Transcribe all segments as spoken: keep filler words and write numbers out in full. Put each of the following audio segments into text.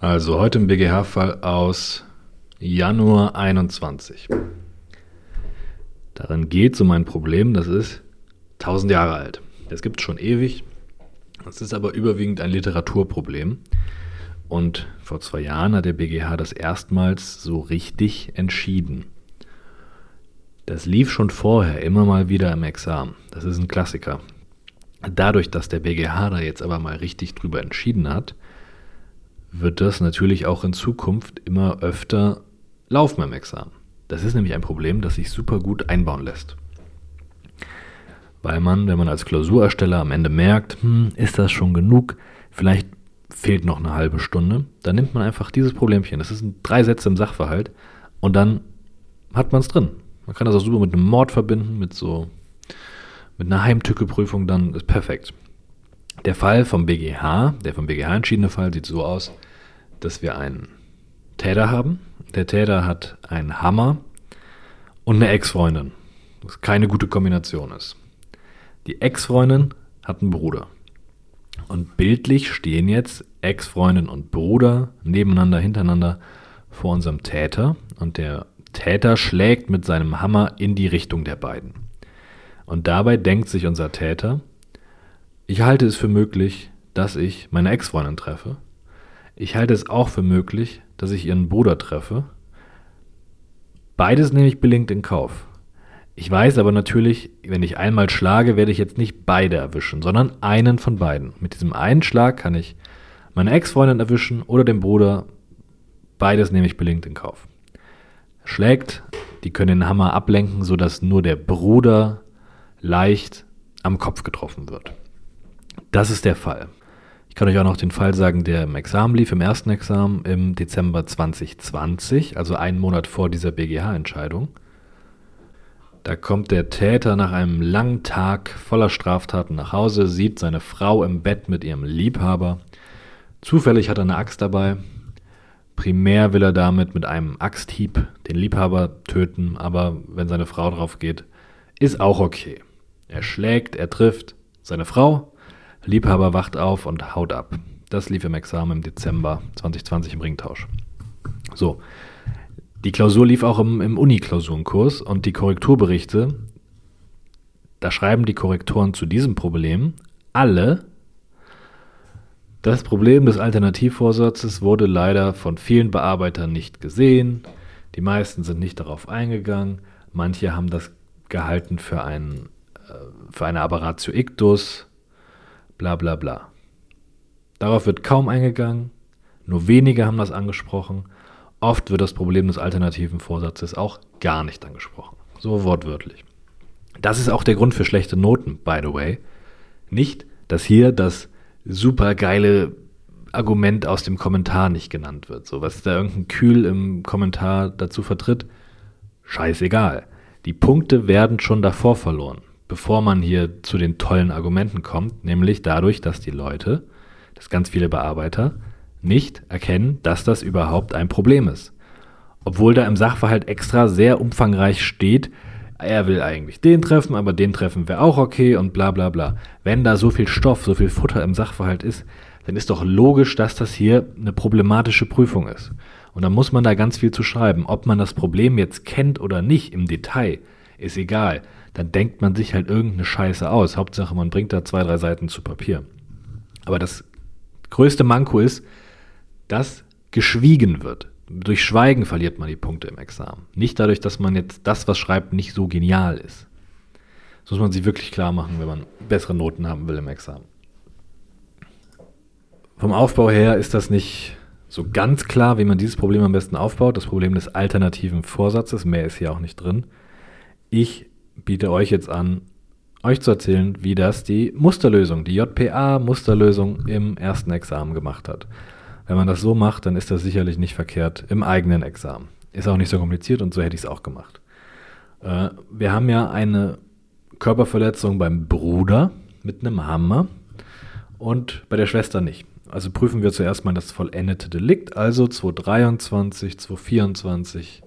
Also heute im B G H-Fall aus Januar einundzwanzig. Darin geht es um ein Problem, das ist tausend Jahre alt. Das gibt es schon ewig. Es ist aber überwiegend ein Literaturproblem. Und vor zwei Jahren hat der B G H das erstmals so richtig entschieden. Das lief schon vorher immer mal wieder im Examen. Das ist ein Klassiker. Dadurch, dass der B G H da jetzt aber mal richtig drüber entschieden hat, wird das natürlich auch in Zukunft immer öfter laufen beim Examen. Das ist nämlich ein Problem, das sich super gut einbauen lässt. Weil man, wenn man als Klausurersteller am Ende merkt, hm, ist das schon genug, vielleicht fehlt noch eine halbe Stunde, dann nimmt man einfach dieses Problemchen. Das sind drei Sätze im Sachverhalt und dann hat man es drin. Man kann das auch super mit einem Mord verbinden, mit so mit einer Heimtücke-Prüfung, dann ist perfekt. Der Fall vom B G H, der vom B G H entschiedene Fall, sieht so aus, dass wir einen Täter haben. Der Täter hat einen Hammer und eine Ex-Freundin, was keine gute Kombination ist. Die Ex-Freundin hat einen Bruder. Und bildlich stehen jetzt Ex-Freundin und Bruder nebeneinander, hintereinander vor unserem Täter. Und der Täter schlägt mit seinem Hammer in die Richtung der beiden. Und dabei denkt sich unser Täter: Ich halte es für möglich, dass ich meine Ex-Freundin treffe. Ich halte es auch für möglich, dass ich ihren Bruder treffe. Beides nehme ich billigend in Kauf. Ich weiß aber natürlich, wenn ich einmal schlage, werde ich jetzt nicht beide erwischen, sondern einen von beiden. Mit diesem einen Schlag kann ich meine Ex-Freundin erwischen oder den Bruder. Beides nehme ich billigend in Kauf. Schlägt, die können den Hammer ablenken, sodass nur der Bruder leicht am Kopf getroffen wird. Das ist der Fall. Ich kann euch auch noch den Fall sagen, der im Examen lief, im ersten Examen im Dezember zwanzig zwanzig, also einen Monat vor dieser B G H-Entscheidung. Da kommt der Täter nach einem langen Tag voller Straftaten nach Hause, sieht seine Frau im Bett mit ihrem Liebhaber. Zufällig hat er eine Axt dabei. Primär will er damit mit einem Axthieb den Liebhaber töten, aber wenn seine Frau drauf geht, ist auch okay. Er schlägt, er trifft seine Frau. Liebhaber wacht auf und haut ab. Das lief im Examen im Dezember zwanzig zwanzig im Ringtausch. So, die Klausur lief auch im, im Uni-Klausurenkurs und die Korrekturberichte, da schreiben die Korrektoren zu diesem Problem alle: Das Problem des Alternativvorsatzes wurde leider von vielen Bearbeitern nicht gesehen, die meisten sind nicht darauf eingegangen, manche haben das gehalten für, einen, für eine Aberratio ictus, bla bla bla. Darauf wird kaum eingegangen, nur wenige haben das angesprochen. Oft wird das Problem des alternativen Vorsatzes auch gar nicht angesprochen. So wortwörtlich. Das ist auch der Grund für schlechte Noten, by the way. Nicht, dass hier das super geile Argument aus dem Kommentar nicht genannt wird. So, was da irgendein Kühl im Kommentar dazu vertritt, scheißegal. Die Punkte werden schon davor verloren, bevor man hier zu den tollen Argumenten kommt, nämlich dadurch, dass die Leute, dass ganz viele Bearbeiter nicht erkennen, dass das überhaupt ein Problem ist. Obwohl da im Sachverhalt extra sehr umfangreich steht, er will eigentlich den treffen, aber den treffen wäre auch okay und bla bla bla. Wenn da so viel Stoff, so viel Futter im Sachverhalt ist, dann ist doch logisch, dass das hier eine problematische Prüfung ist. Und dann muss man da ganz viel zu schreiben. Ob man das Problem jetzt kennt oder nicht im Detail, ist egal. Dann denkt man sich halt irgendeine Scheiße aus. Hauptsache, man bringt da zwei, drei Seiten zu Papier. Aber das größte Manko ist, dass geschwiegen wird. Durch Schweigen verliert man die Punkte im Examen. Nicht dadurch, dass man jetzt das, was schreibt, nicht so genial ist. Das muss man sich wirklich klar machen, wenn man bessere Noten haben will im Examen. Vom Aufbau her ist das nicht so ganz klar, wie man dieses Problem am besten aufbaut. Das Problem des alternativen Vorsatzes, mehr ist hier auch nicht drin. Ich biete euch jetzt an, euch zu erzählen, wie das die Musterlösung, die J P A-Musterlösung im ersten Examen gemacht hat. Wenn man das so macht, dann ist das sicherlich nicht verkehrt im eigenen Examen. Ist auch nicht so kompliziert und so hätte ich es auch gemacht. Äh, wir haben ja eine Körperverletzung beim Bruder mit einem Hammer und bei der Schwester nicht. Also prüfen wir zuerst mal das vollendete Delikt, also zweihundertdreiundzwanzig, zweihundertvierundzwanzig,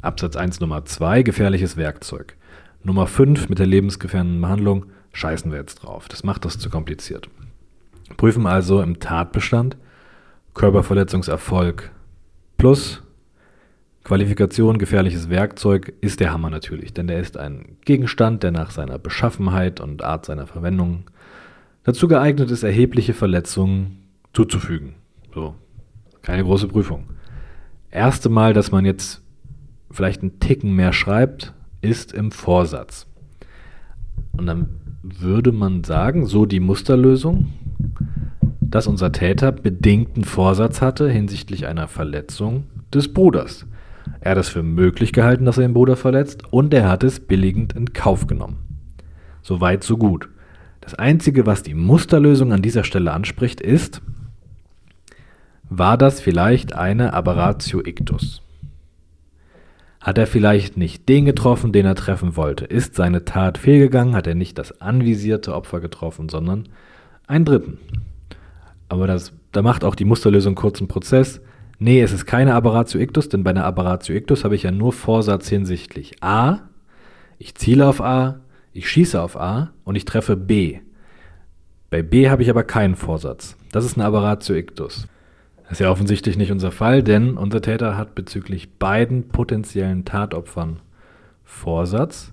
Absatz eins Nummer zwei, gefährliches Werkzeug. Nummer fünf mit der lebensgefährdenden Behandlung, scheißen wir jetzt drauf. Das macht das zu kompliziert. Prüfen also im Tatbestand, Körperverletzungserfolg plus Qualifikation, gefährliches Werkzeug ist der Hammer natürlich, denn der ist ein Gegenstand, der nach seiner Beschaffenheit und Art seiner Verwendung dazu geeignet ist, erhebliche Verletzungen zuzufügen. So, keine große Prüfung. Erste Mal, dass man jetzt vielleicht einen Ticken mehr schreibt, ist im Vorsatz. Und dann würde man sagen, so die Musterlösung, dass unser Täter bedingten Vorsatz hatte hinsichtlich einer Verletzung des Bruders. Er hat es für möglich gehalten, dass er den Bruder verletzt, und er hat es billigend in Kauf genommen. So weit, so gut. Das Einzige, was die Musterlösung an dieser Stelle anspricht, ist, war das vielleicht eine aberratio ictus? Hat er vielleicht nicht den getroffen, den er treffen wollte? Ist seine Tat fehlgegangen? Hat er nicht das anvisierte Opfer getroffen, sondern einen Dritten? Aber das, da macht auch die Musterlösung kurzen Prozess. Nee, es ist keine aberratio ictus, denn bei einer aberratio ictus habe ich ja nur Vorsatz hinsichtlich A, ich ziele auf A, ich schieße auf A und ich treffe B. Bei B habe ich aber keinen Vorsatz. Das ist eine aberratio ictus. Das ist ja offensichtlich nicht unser Fall, denn unser Täter hat bezüglich beiden potenziellen Tatopfern Vorsatz,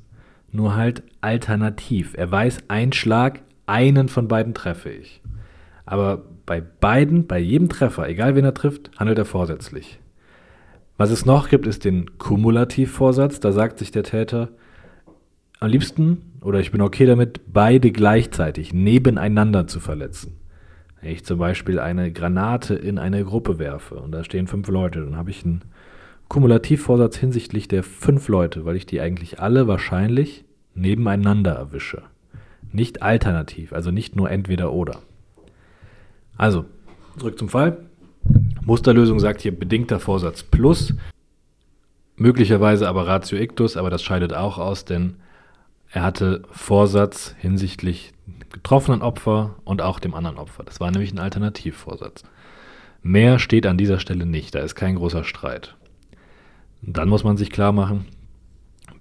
nur halt alternativ. Er weiß, ein Schlag, einen von beiden treffe ich. Aber bei beiden, bei jedem Treffer, egal wen er trifft, handelt er vorsätzlich. Was es noch gibt, ist den Kumulativvorsatz. Da sagt sich der Täter, am liebsten, oder ich bin okay damit, beide gleichzeitig nebeneinander zu verletzen. Wenn ich zum Beispiel eine Granate in eine Gruppe werfe und da stehen fünf Leute, dann habe ich einen Kumulativvorsatz hinsichtlich der fünf Leute, weil ich die eigentlich alle wahrscheinlich nebeneinander erwische. Nicht alternativ, also nicht nur entweder oder. Also, zurück zum Fall. Musterlösung sagt hier bedingter Vorsatz plus, möglicherweise aberratio ictus, aber das scheidet auch aus, denn er hatte Vorsatz hinsichtlich getroffenen Opfer und auch dem anderen Opfer. Das war nämlich ein Alternativvorsatz. Mehr steht an dieser Stelle nicht, da ist kein großer Streit. Und dann muss man sich klar machen,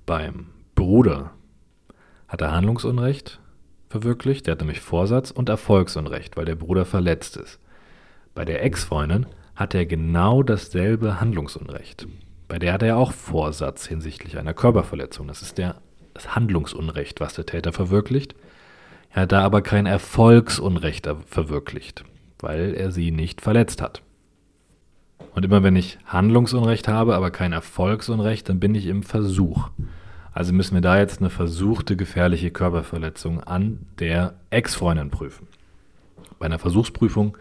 beim Bruder hat er Handlungsunrecht verwirklicht, der hat nämlich Vorsatz und Erfolgsunrecht, weil der Bruder verletzt ist. Bei der Ex-Freundin hat er genau dasselbe Handlungsunrecht. Bei der hat er auch Vorsatz hinsichtlich einer Körperverletzung. Das ist der, das Handlungsunrecht, was der Täter verwirklicht. Er hat da aber kein Erfolgsunrecht verwirklicht, weil er sie nicht verletzt hat. Und immer wenn ich Handlungsunrecht habe, aber kein Erfolgsunrecht, dann bin ich im Versuch. Also müssen wir da jetzt eine versuchte gefährliche Körperverletzung an der Ex-Freundin prüfen. Bei einer Versuchsprüfung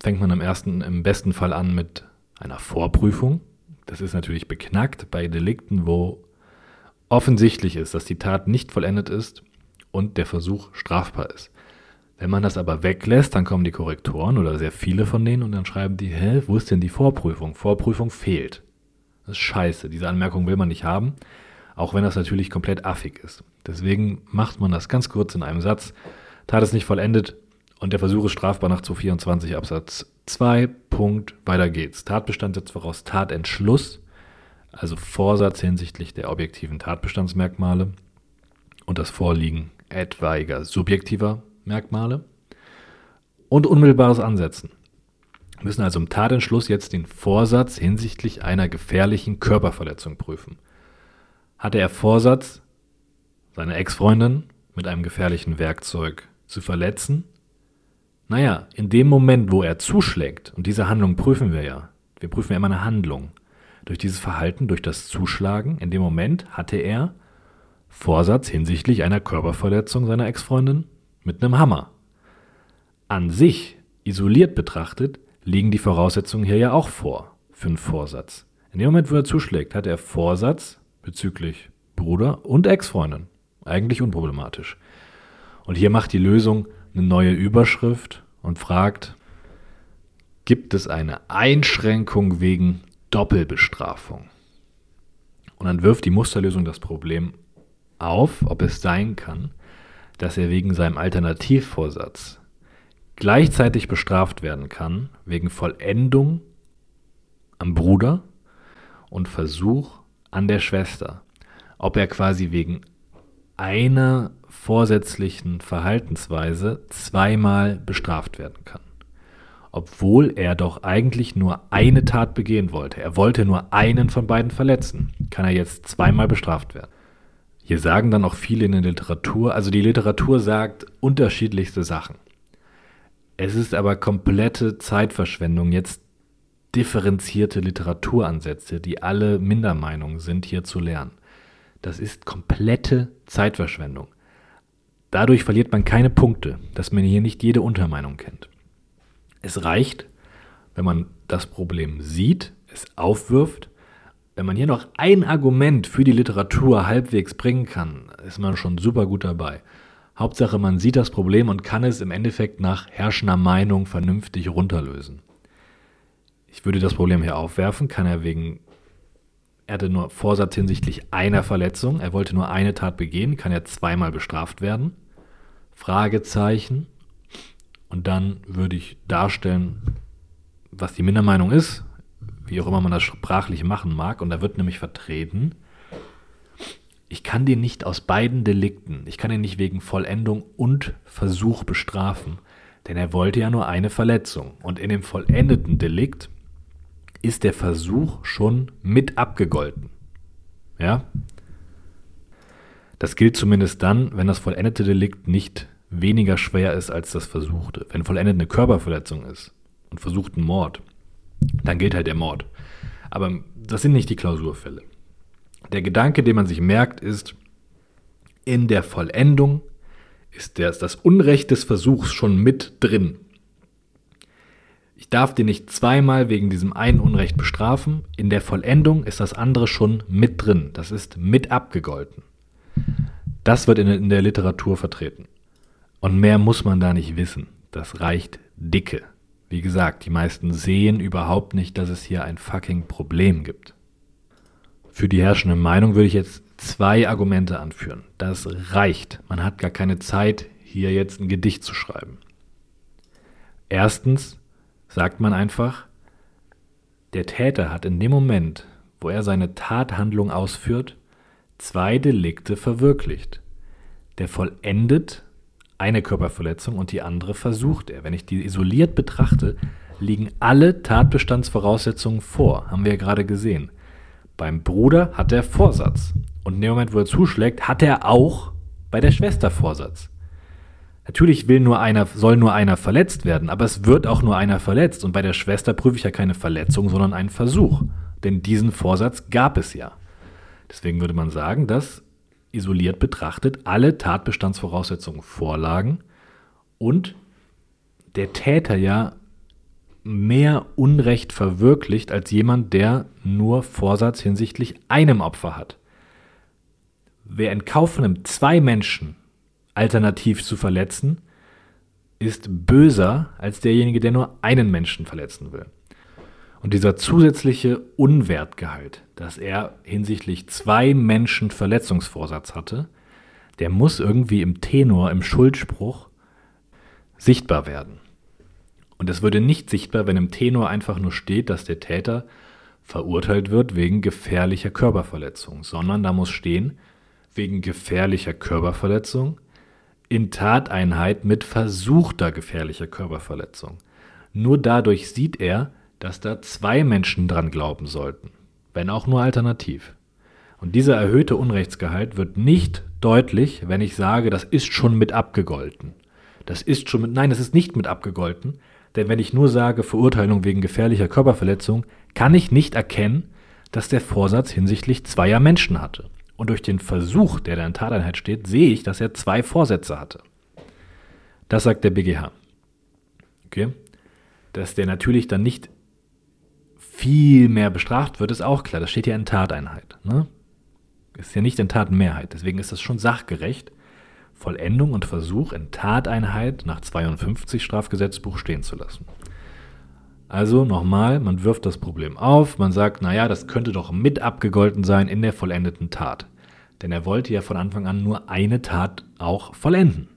fängt man am ersten, im besten Fall an mit einer Vorprüfung. Das ist natürlich beknackt bei Delikten, wo offensichtlich ist, dass die Tat nicht vollendet ist und der Versuch strafbar ist. Wenn man das aber weglässt, dann kommen die Korrektoren oder sehr viele von denen und dann schreiben die, hä, wo ist denn die Vorprüfung? Vorprüfung fehlt. Das ist scheiße, diese Anmerkung will man nicht haben. Auch wenn das natürlich komplett affig ist. Deswegen macht man das ganz kurz in einem Satz. Tat ist nicht vollendet und der Versuch ist strafbar nach zweihundertvierundzwanzig Absatz zwei. Punkt, weiter geht's. Tatbestand setzt voraus Tatentschluss, also Vorsatz hinsichtlich der objektiven Tatbestandsmerkmale und das Vorliegen etwaiger subjektiver Merkmale und unmittelbares Ansetzen. Wir müssen also im Tatentschluss jetzt den Vorsatz hinsichtlich einer gefährlichen Körperverletzung prüfen. Hatte er Vorsatz, seine Ex-Freundin mit einem gefährlichen Werkzeug zu verletzen? Naja, in dem Moment, wo er zuschlägt, und diese Handlung prüfen wir ja, wir prüfen ja immer eine Handlung. Durch dieses Verhalten, durch das Zuschlagen, in dem Moment hatte er Vorsatz hinsichtlich einer Körperverletzung seiner Ex-Freundin mit einem Hammer. An sich, isoliert betrachtet, liegen die Voraussetzungen hier ja auch vor, für einen Vorsatz. In dem Moment, wo er zuschlägt, hatte er Vorsatz bezüglich Bruder und Ex-Freundin. Eigentlich unproblematisch. Und hier macht die Lösung eine neue Überschrift und fragt, gibt es eine Einschränkung wegen Doppelbestrafung? Und dann wirft die Musterlösung das Problem auf, ob es sein kann, dass er wegen seinem Alternativvorsatz gleichzeitig bestraft werden kann, wegen Vollendung am Bruder und Versuch an der Schwester, ob er quasi wegen einer vorsätzlichen Verhaltensweise zweimal bestraft werden kann. obwohl er doch eigentlich nur eine Tat begehen wollte. Er wollte nur einen von beiden verletzen. Kann er jetzt zweimal bestraft werden? Hier sagen dann auch viele in der Literatur, also die Literatur sagt unterschiedlichste Sachen. Es ist aber komplette Zeitverschwendung, jetzt differenzierte Literaturansätze, die alle Mindermeinungen sind, hier zu lernen. Das ist komplette Zeitverschwendung. Dadurch verliert man keine Punkte, dass man hier nicht jede Untermeinung kennt. Es reicht, wenn man das Problem sieht, es aufwirft. Wenn man hier noch ein Argument für die Literatur halbwegs bringen kann, ist man schon super gut dabei. Hauptsache, man sieht das Problem und kann es im Endeffekt nach herrschender Meinung vernünftig runterlösen. Ich würde das Problem hier aufwerfen, kann er wegen, er hatte nur Vorsatz hinsichtlich einer Verletzung, er wollte nur eine Tat begehen, kann er zweimal bestraft werden? Fragezeichen. Und dann würde ich darstellen, was die Mindermeinung ist, wie auch immer man das sprachlich machen mag. Und da wird nämlich vertreten, ich kann den nicht aus beiden Delikten, ich kann ihn nicht wegen Vollendung und Versuch bestrafen, denn er wollte ja nur eine Verletzung. Und in dem vollendeten Delikt ist der Versuch schon mit abgegolten. Ja? Das gilt zumindest dann, wenn das vollendete Delikt nicht weniger schwer ist als das Versuchte. Wenn vollendet eine Körperverletzung ist und versuchten Mord, dann gilt halt der Mord. Aber das sind nicht die Klausurfälle. Der Gedanke, den man sich merkt, ist, in der Vollendung ist das Unrecht des Versuchs schon mit drin. Ich darf den nicht zweimal wegen diesem einen Unrecht bestrafen. In der Vollendung ist das andere schon mit drin. Das ist mit abgegolten. Das wird in der Literatur vertreten. Und mehr muss man da nicht wissen. Das reicht dicke. Wie gesagt, die meisten sehen überhaupt nicht, dass es hier ein fucking Problem gibt. Für die herrschende Meinung würde ich jetzt zwei Argumente anführen. Das reicht. Man hat gar keine Zeit, hier jetzt ein Gedicht zu schreiben. Erstens sagt man einfach, der Täter hat in dem Moment, wo er seine Tathandlung ausführt, zwei Delikte verwirklicht. Der vollendet eine Körperverletzung und die andere versucht er. Wenn ich die isoliert betrachte, liegen alle Tatbestandsvoraussetzungen vor, haben wir ja gerade gesehen. Beim Bruder hat er Vorsatz und in dem Moment, wo er zuschlägt, hat er auch bei der Schwester Vorsatz. Natürlich will nur einer, soll nur einer verletzt werden, aber es wird auch nur einer verletzt und bei der Schwester prüfe ich ja keine Verletzung, sondern einen Versuch, denn diesen Vorsatz gab es ja. Deswegen würde man sagen, dass isoliert betrachtet alle Tatbestandsvoraussetzungen vorlagen und der Täter ja mehr Unrecht verwirklicht als jemand, der nur Vorsatz hinsichtlich einem Opfer hat. Wer in Kauf nimmt, zwei Menschen alternativ zu verletzen, ist böser als derjenige, der nur einen Menschen verletzen will. Und dieser zusätzliche Unwertgehalt, dass er hinsichtlich zwei Menschen Verletzungsvorsatz hatte, der muss irgendwie im Tenor, im Schuldspruch sichtbar werden. Und es würde nicht sichtbar, wenn im Tenor einfach nur steht, dass der Täter verurteilt wird wegen gefährlicher Körperverletzung, sondern da muss stehen, wegen gefährlicher Körperverletzung in Tateinheit mit versuchter gefährlicher Körperverletzung. Nur dadurch sieht er, dass da zwei Menschen dran glauben sollten, wenn auch nur alternativ. Und dieser erhöhte Unrechtsgehalt wird nicht deutlich, wenn ich sage, das ist schon mit abgegolten. Das ist schon mit, nein, das ist nicht mit abgegolten, denn wenn ich nur sage, Verurteilung wegen gefährlicher Körperverletzung, kann ich nicht erkennen, dass der Vorsatz hinsichtlich zweier Menschen hatte. Und durch den Versuch, der da in Tateinheit steht, sehe ich, dass er zwei Vorsätze hatte. Das sagt der B G H. Okay? Dass der natürlich dann nicht viel mehr bestraft wird, ist auch klar. Das steht ja in Tateinheit. Ne? Ist ja nicht in Tatenmehrheit. Deswegen ist das schon sachgerecht, Vollendung und Versuch in Tateinheit nach zweiundfünfzig Strafgesetzbuch stehen zu lassen. Also nochmal, man wirft das Problem auf, man sagt, naja, das könnte doch mit abgegolten sein in der vollendeten Tat. Denn er wollte ja von Anfang an nur eine Tat auch vollenden.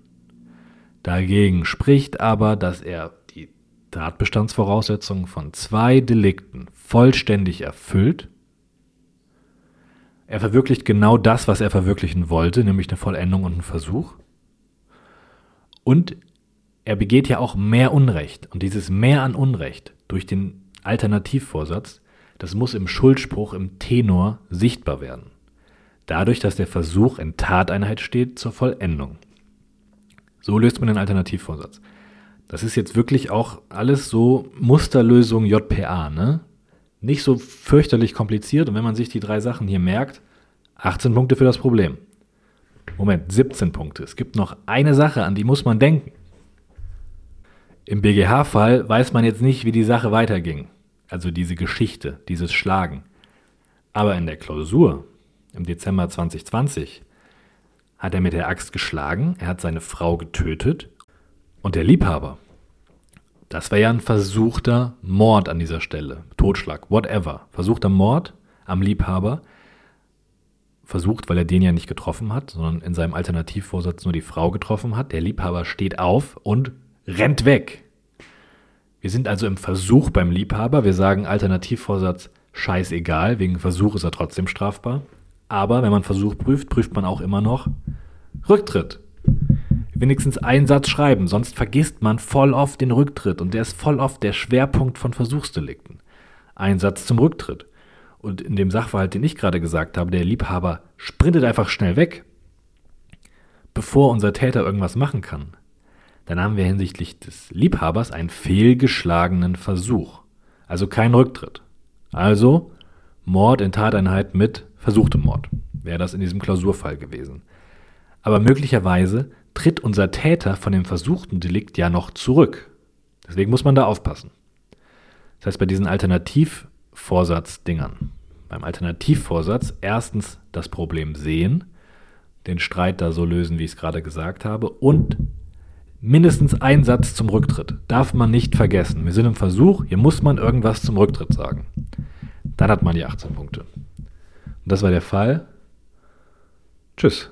Dagegen spricht aber, dass er Tatbestandsvoraussetzungen von zwei Delikten vollständig erfüllt. Er verwirklicht genau das, was er verwirklichen wollte, nämlich eine Vollendung und einen Versuch. Und er begeht ja auch mehr Unrecht. Und dieses Mehr an Unrecht durch den Alternativvorsatz, das muss im Schuldspruch, im Tenor sichtbar werden. Dadurch, dass der Versuch in Tateinheit steht zur Vollendung. So löst man den Alternativvorsatz. Das ist jetzt wirklich auch alles so Musterlösung J P A, ne? Nicht so fürchterlich kompliziert. Und wenn man sich die drei Sachen hier merkt, achtzehn Punkte für das Problem. Moment, siebzehn Punkte. Es gibt noch eine Sache, an die muss man denken. Im B G H-Fall weiß man jetzt nicht, wie die Sache weiterging. Also diese Geschichte, dieses Schlagen. Aber in der Klausur im Dezember zwanzig zwanzig hat er mit der Axt geschlagen, er hat seine Frau getötet und der Liebhaber. Das wäre ja ein versuchter Mord an dieser Stelle. Totschlag, whatever. Versuchter Mord am Liebhaber. Versucht, weil er den ja nicht getroffen hat, sondern in seinem Alternativvorsatz nur die Frau getroffen hat. Der Liebhaber steht auf und rennt weg. Wir sind also im Versuch beim Liebhaber. Wir sagen Alternativvorsatz scheißegal, wegen Versuch ist er trotzdem strafbar. Aber wenn man Versuch prüft, prüft man auch immer noch Rücktritt. Wenigstens einen Satz schreiben, sonst vergisst man voll oft den Rücktritt. Und der ist voll oft der Schwerpunkt von Versuchsdelikten. Ein Satz zum Rücktritt. Und in dem Sachverhalt, den ich gerade gesagt habe, der Liebhaber sprintet einfach schnell weg, bevor unser Täter irgendwas machen kann. Dann haben wir hinsichtlich des Liebhabers einen fehlgeschlagenen Versuch. Also kein Rücktritt. Also Mord in Tateinheit mit versuchtem Mord. Wäre das in diesem Klausurfall gewesen. Aber möglicherweise tritt unser Täter von dem versuchten Delikt ja noch zurück. Deswegen muss man da aufpassen. Das heißt, bei diesen Alternativ- Vorsatzdingern. Beim Alternativvorsatz erstens das Problem sehen, den Streit da so lösen, wie ich es gerade gesagt habe, und mindestens einen Satz zum Rücktritt. Darf man nicht vergessen. Wir sind im Versuch, hier muss man irgendwas zum Rücktritt sagen. Dann hat man die achtzehn Punkte. Und das war der Fall. Tschüss.